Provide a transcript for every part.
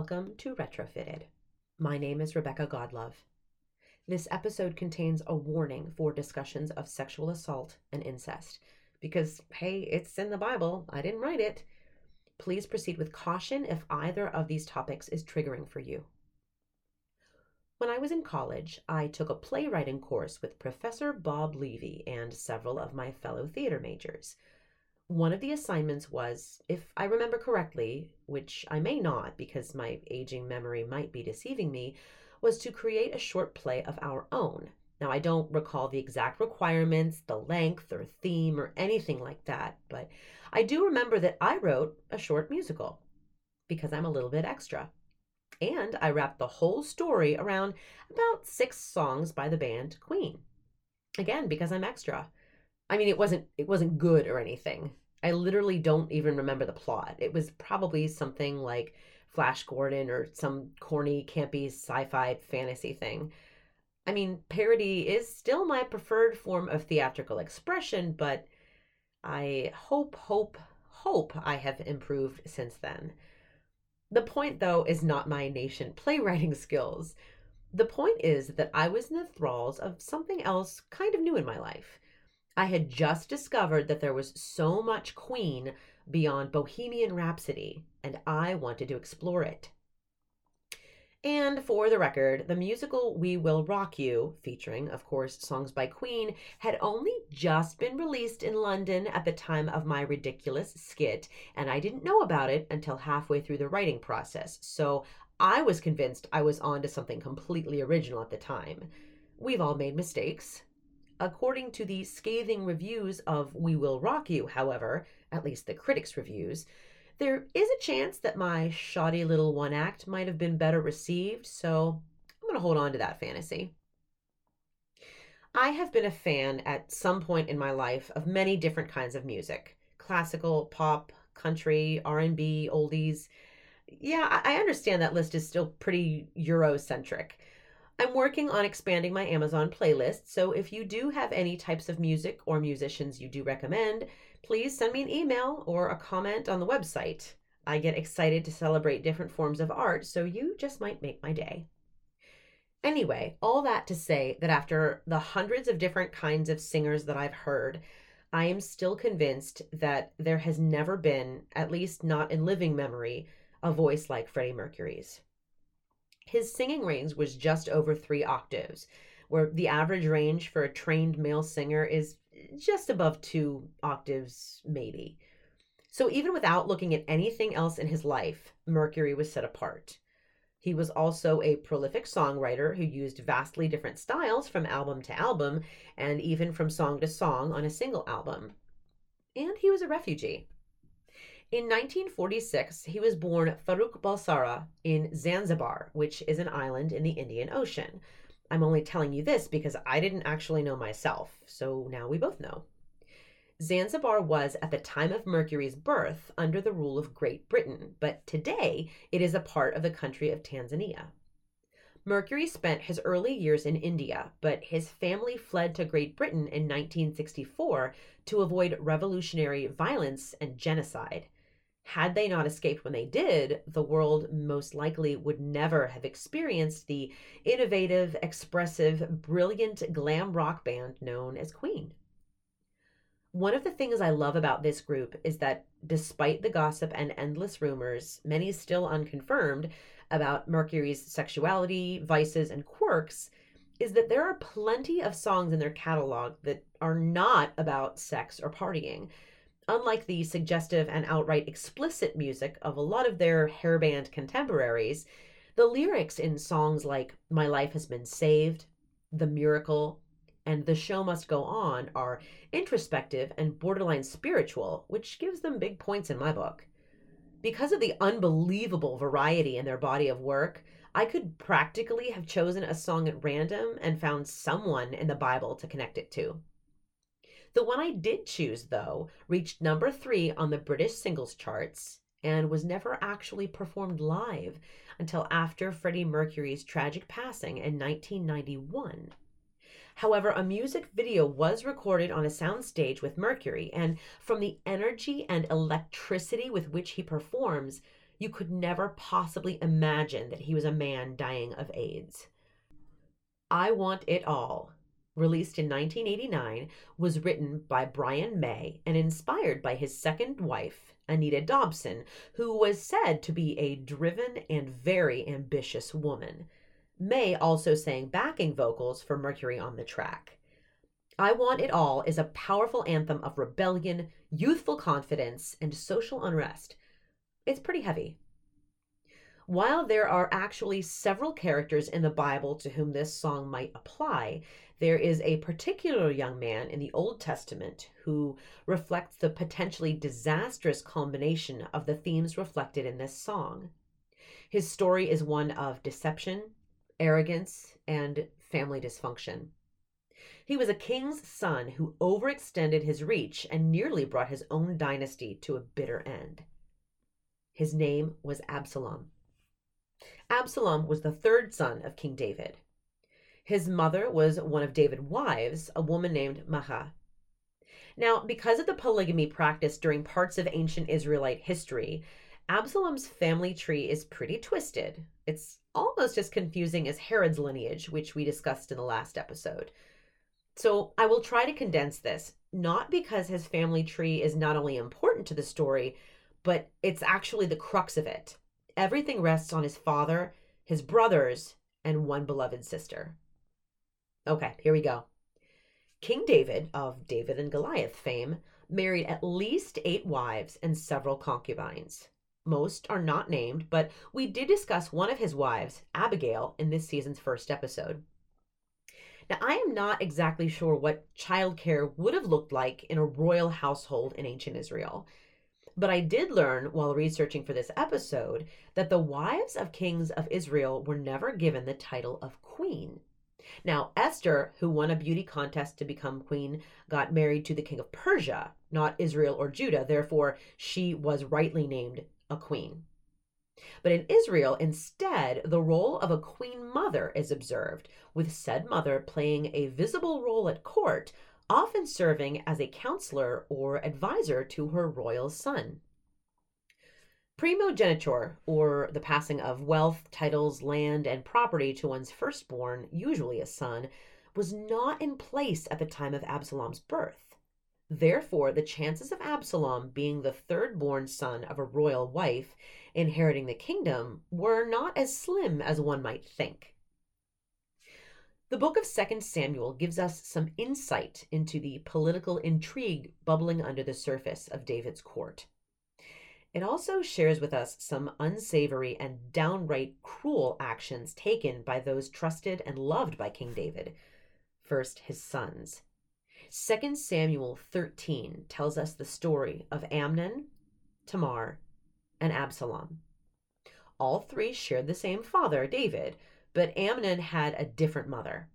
Welcome to Retrofitted. My name is Rebecca Godlove. This episode contains a warning for discussions of sexual assault and incest, because, hey, it's in the Bible. I didn't write it. Please proceed with caution if either of these topics is triggering for you. When I was in college, I took a playwriting course with Professor Bob Levy and several of my fellow theater majors. One of the assignments was, if I remember correctly, which I may not because my aging memory might be deceiving me, was to create a short play of our own. Now, I don't recall the exact requirements, the length or theme or anything like that, but I do remember that I wrote a short musical because I'm a little bit extra. And I wrapped the whole story around about 6 songs by the band Queen. Again, because I'm extra. I mean, it wasn't good or anything. I literally don't even remember the plot. It was probably something like Flash Gordon or some corny, campy, sci-fi fantasy thing. I mean, parody is still my preferred form of theatrical expression, but I hope I have improved since then. The point, though, is not my nascent playwriting skills. The point is that I was in the thralls of something else kind of new in my life. I had just discovered that there was so much Queen beyond Bohemian Rhapsody, and I wanted to explore it. And for the record, the musical We Will Rock You, featuring, of course, songs by Queen, had only just been released in London at the time of my ridiculous skit, and I didn't know about it until halfway through the writing process, so I was convinced I was onto something completely original at the time. We've all made mistakes. According to the scathing reviews of We Will Rock You, however, at least the critics' reviews, there is a chance that my shoddy little one act might have been better received, so I'm going to hold on to that fantasy. I have been a fan at some point in my life of many different kinds of music. Classical, pop, country, R&B, oldies. Yeah, I understand that list is still pretty Eurocentric. I'm working on expanding my Amazon playlist, so if you do have any types of music or musicians you do recommend, please send me an email or a comment on the website. I get excited to celebrate different forms of art, so you just might make my day. Anyway, all that to say that after the hundreds of different kinds of singers that I've heard, I am still convinced that there has never been, at least not in living memory, a voice like Freddie Mercury's. His singing range was just over 3 octaves, where the average range for a trained male singer is just above 2 octaves, maybe. So even without looking at anything else in his life, Mercury was set apart. He was also a prolific songwriter who used vastly different styles from album to album, and even from song to song on a single album. And he was a refugee. In 1946, he was born Farrokh Balsara in Zanzibar, which is an island in the Indian Ocean. I'm only telling you this because I didn't actually know myself, so now we both know. Zanzibar was, at the time of Mercury's birth, under the rule of Great Britain, but today it is a part of the country of Tanzania. Mercury spent his early years in India, but his family fled to Great Britain in 1964 to avoid revolutionary violence and genocide. Had they not escaped when they did, the world most likely would never have experienced the innovative, expressive, brilliant glam rock band known as Queen. One of the things I love about this group is that despite the gossip and endless rumors, many still unconfirmed, about Mercury's sexuality, vices, and quirks, is that there are plenty of songs in their catalog that are not about sex or partying, unlike the suggestive and outright explicit music of a lot of their hairband contemporaries. The lyrics in songs like My Life Has Been Saved, The Miracle, and The Show Must Go On are introspective and borderline spiritual, which gives them big points in my book. Because of the unbelievable variety in their body of work, I could practically have chosen a song at random and found someone in the Bible to connect it to. The one I did choose, though, reached number 3 on the British singles charts and was never actually performed live until after Freddie Mercury's tragic passing in 1991. However, a music video was recorded on a soundstage with Mercury, and from the energy and electricity with which he performs, You could never possibly imagine that he was a man dying of AIDS. I Want It All, released in 1989, was written by Brian May and inspired by his second wife, Anita Dobson, who was said to be a driven and very ambitious woman. May also sang backing vocals for Mercury on the track. I Want It All is a powerful anthem of rebellion, youthful confidence, and social unrest. It's pretty heavy. While there are actually several characters in the Bible to whom this song might apply, there is a particular young man in the Old Testament who reflects the potentially disastrous combination of the themes reflected in this song. His story is one of deception, arrogance, and family dysfunction. He was a king's son who overextended his reach and nearly brought his own dynasty to a bitter end. His name was Absalom. Absalom was the third son of King David. His mother was one of David's wives, a woman named Maacah. Now, because of the polygamy practiced during parts of ancient Israelite history, Absalom's family tree is pretty twisted. It's almost as confusing as Herod's lineage, which we discussed in the last episode. So I will try to condense this, not because his family tree is not only important to the story, but it's actually the crux of it. Everything rests on his father, his brothers, and one beloved sister. Okay, here we go. King David, of David and Goliath fame, married at least 8 wives and several concubines. Most are not named, but we did discuss one of his wives, Abigail, in this season's first episode. Now, I am not exactly sure what childcare would have looked like in a royal household in ancient Israel, but I did learn while researching for this episode that the wives of kings of Israel were never given the title of queen. Now, Esther, who won a beauty contest to become queen, got married to the king of Persia, not Israel or Judah. Therefore, she was rightly named a queen. But in Israel, instead, the role of a queen mother is observed, with said mother playing a visible role at court, often serving as a counselor or advisor to her royal son. Primogeniture, or the passing of wealth, titles, land, and property to one's firstborn, usually a son, was not in place at the time of Absalom's birth. Therefore, the chances of Absalom being the third-born son of a royal wife inheriting the kingdom were not as slim as one might think. The book of 2 Samuel gives us some insight into the political intrigue bubbling under the surface of David's court. It also shares with us some unsavory and downright cruel actions taken by those trusted and loved by King David. First, his sons. 2 Samuel 13 tells us the story of Amnon, Tamar, and Absalom. All 3 shared the same father, David, but Amnon had a different mother.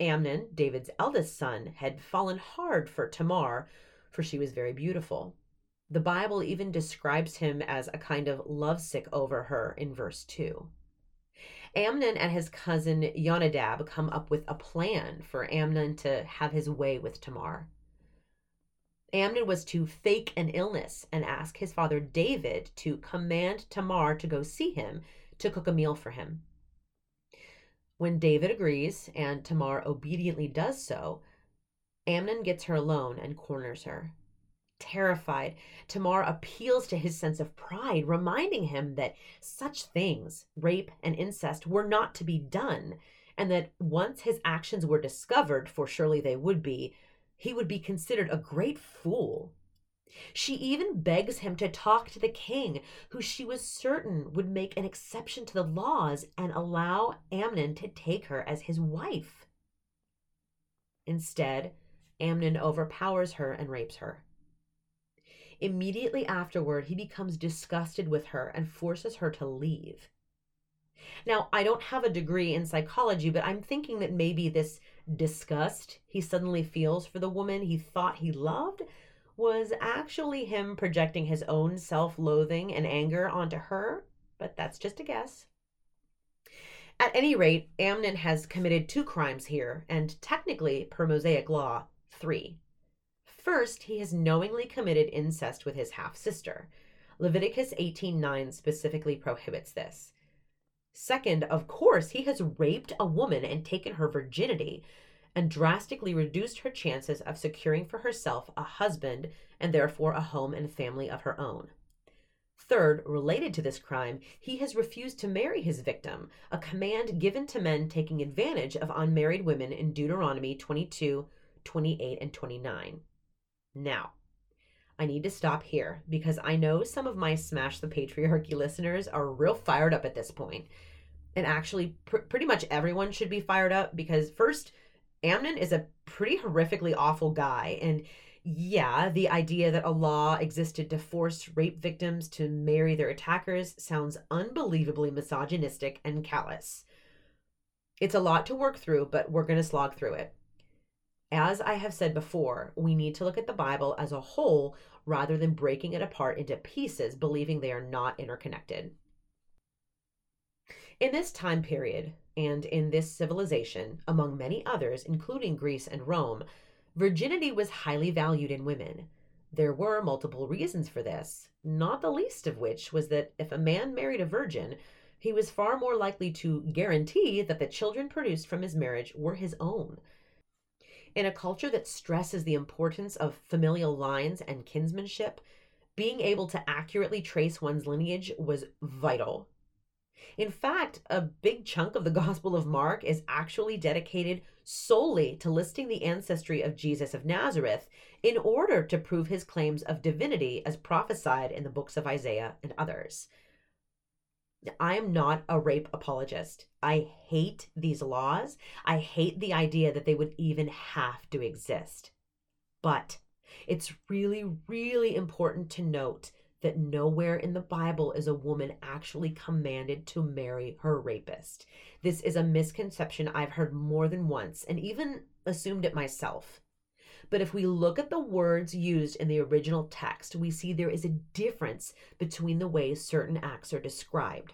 Amnon, David's eldest son, had fallen hard for Tamar, for she was very beautiful. The Bible even describes him as a kind of lovesick over her in verse 2. Amnon and his cousin Yonadab come up with a plan for Amnon to have his way with Tamar. Amnon was to fake an illness and ask his father David to command Tamar to go see him to cook a meal for him. When David agrees, and Tamar obediently does so, Amnon gets her alone and corners her. Terrified, Tamar appeals to his sense of pride, reminding him that such things, rape and incest, were not to be done, and that once his actions were discovered, for surely they would be, he would be considered a great fool. She even begs him to talk to the king, who she was certain would make an exception to the laws and allow Amnon to take her as his wife. Instead, Amnon overpowers her and rapes her. Immediately afterward, he becomes disgusted with her and forces her to leave. Now, I don't have a degree in psychology, but I'm thinking that maybe this disgust he suddenly feels for the woman he thought he loved was actually him projecting his own self-loathing and anger onto her, but that's just a guess. At any rate, Amnon has committed 2 crimes here, and technically, per Mosaic law, 3. First, he has knowingly committed incest with his half-sister. Leviticus 18:9 specifically prohibits this. Second, of course, he has raped a woman and taken her virginity and drastically reduced her chances of securing for herself a husband and therefore a home and family of her own. Third, related to this crime, he has refused to marry his victim, a command given to men taking advantage of unmarried women in Deuteronomy 22, 28, and 29. Now, I need to stop here because I know some of my Smash the Patriarchy listeners are real fired up at this point. And actually, pretty much everyone should be fired up because first, Amnon is a pretty horrifically awful guy, and yeah, the idea that a law existed to force rape victims to marry their attackers sounds unbelievably misogynistic and callous. It's a lot to work through, but we're going to slog through it. As I have said before, we need to look at the Bible as a whole rather than breaking it apart into pieces, believing they are not interconnected. In this time period, and in this civilization, among many others, including Greece and Rome, virginity was highly valued in women. There were multiple reasons for this, not the least of which was that if a man married a virgin, he was far more likely to guarantee that the children produced from his marriage were his own. In a culture that stresses the importance of familial lines and kinsmanship, being able to accurately trace one's lineage was vital. In fact, a big chunk of the Gospel of Mark is actually dedicated solely to listing the ancestry of Jesus of Nazareth in order to prove his claims of divinity as prophesied in the books of Isaiah and others. I am not a rape apologist. I hate these laws. I hate the idea that they would even have to exist. But it's really, really important to note that nowhere in the Bible is a woman actually commanded to marry her rapist. This is a misconception I've heard more than once and even assumed it myself. But if we look at the words used in the original text, we see there is a difference between the way certain acts are described.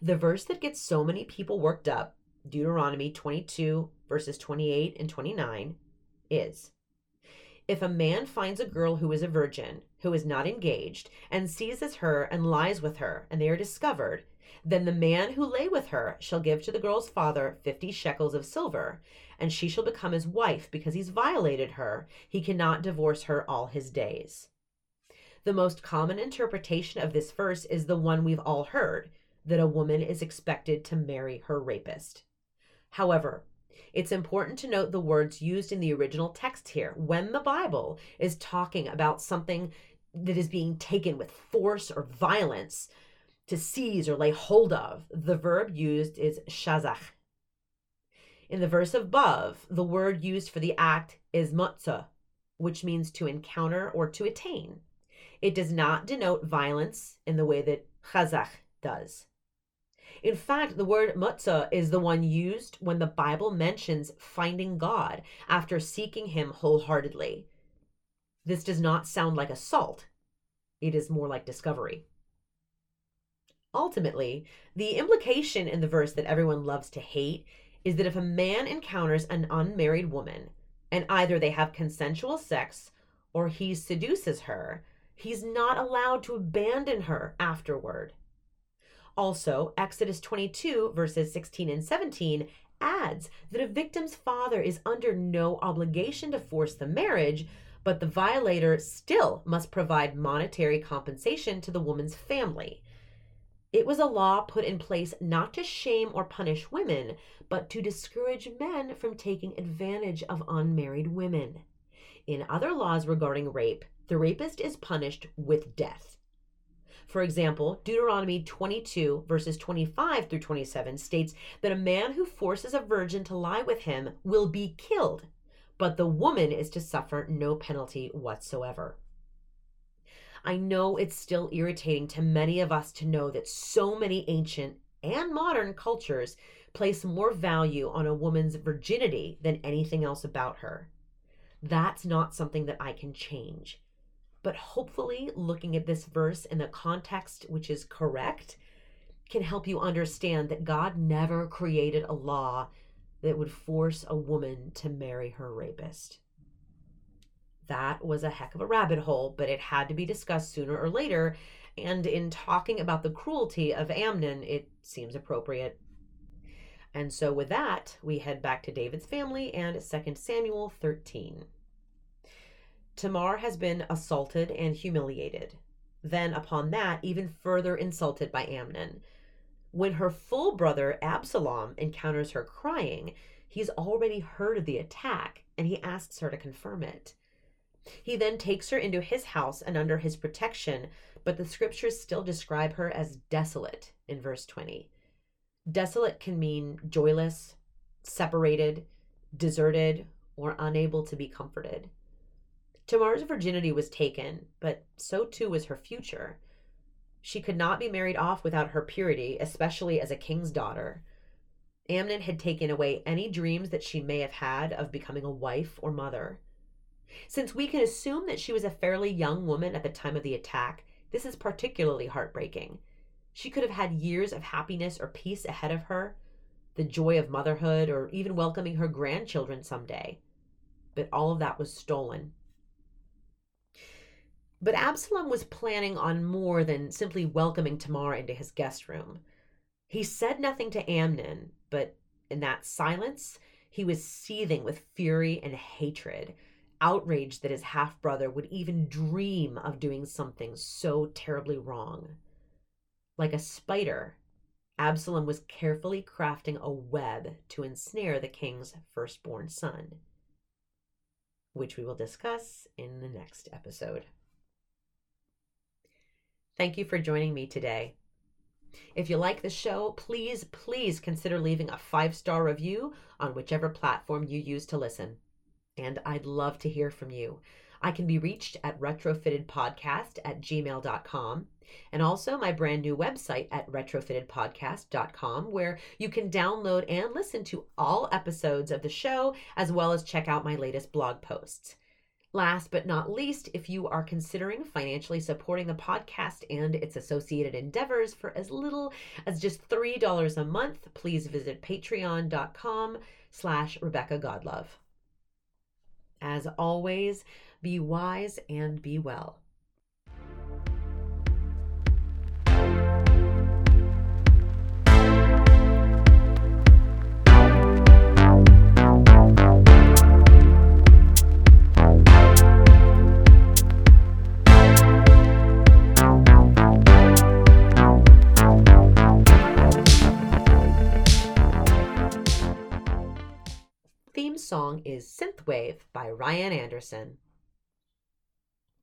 The verse that gets so many people worked up, Deuteronomy 22, verses 28 and 29, is, "If a man finds a girl who is a virgin, who is not engaged, and seizes her and lies with her, and they are discovered, then the man who lay with her shall give to the girl's father 50 shekels of silver, and she shall become his wife because he's violated her. He cannot divorce her all his days." The most common interpretation of this verse is the one we've all heard, that a woman is expected to marry her rapist. However, it's important to note the words used in the original text here when the Bible is talking about something that is being taken with force or violence to seize or lay hold of. The verb used is chazak. In the verse above, the word used for the act is matzah, which means to encounter or to attain. It does not denote violence in the way that chazak does. In fact, the word matzah is the one used when the Bible mentions finding God after seeking him wholeheartedly. This does not sound like assault. It is more like discovery. Ultimately, the implication in the verse that everyone loves to hate is that if a man encounters an unmarried woman and either they have consensual sex or he seduces her, he's not allowed to abandon her afterward. Also, Exodus 22, verses 16 and 17 adds that a victim's father is under no obligation to force the marriage, but the violator still must provide monetary compensation to the woman's family. It was a law put in place not to shame or punish women, but to discourage men from taking advantage of unmarried women. In other laws regarding rape, the rapist is punished with death. For example, Deuteronomy 22, verses 25 through 27 states that a man who forces a virgin to lie with him will be killed, but the woman is to suffer no penalty whatsoever. I know it's still irritating to many of us to know that so many ancient and modern cultures place more value on a woman's virginity than anything else about her. That's not something that I can change. But hopefully looking at this verse in the context which is correct can help you understand that God never created a law that would force a woman to marry her rapist. That was a heck of a rabbit hole, but it had to be discussed sooner or later, And in talking about the cruelty of Amnon, it seems appropriate. And so with that, we head back to David's family and 2 Samuel 13. Tamar has been assaulted and humiliated. Then upon that, even further insulted by Amnon. When her full brother Absalom encounters her crying, he's already heard of the attack and he asks her to confirm it. He then takes her into his house and under his protection, but the scriptures still describe her as desolate in verse 20. Desolate can mean joyless, separated, deserted, or unable to be comforted. Tamar's virginity was taken, but so too was her future. She could not be married off without her purity, especially as a king's daughter. Amnon had taken away any dreams that she may have had of becoming a wife or mother. Since we can assume that she was a fairly young woman at the time of the attack, this is particularly heartbreaking. She could have had years of happiness or peace ahead of her, the joy of motherhood, or even welcoming her grandchildren someday. But all of that was stolen. But Absalom was planning on more than simply welcoming Tamar into his guest room. He said nothing to Amnon, but in that silence, he was seething with fury and hatred, outraged that his half-brother would even dream of doing something so terribly wrong. Like a spider, Absalom was carefully crafting a web to ensnare the king's firstborn son, which we will discuss in the next episode. Thank you for joining me today. If you like the show, please consider leaving a 5-star review on whichever platform you use to listen. And I'd love to hear from you. I can be reached at retrofittedpodcast@gmail.com, and also my brand new website at retrofittedpodcast.com, where you can download and listen to all episodes of the show, as well as check out my latest blog posts. Last but not least, if you are considering financially supporting the podcast and its associated endeavors for as little as just $3 a month, please visit patreon.com/Rebecca Godlove. As always, be wise and be well. Song is Synthwave by Ryan Anderson.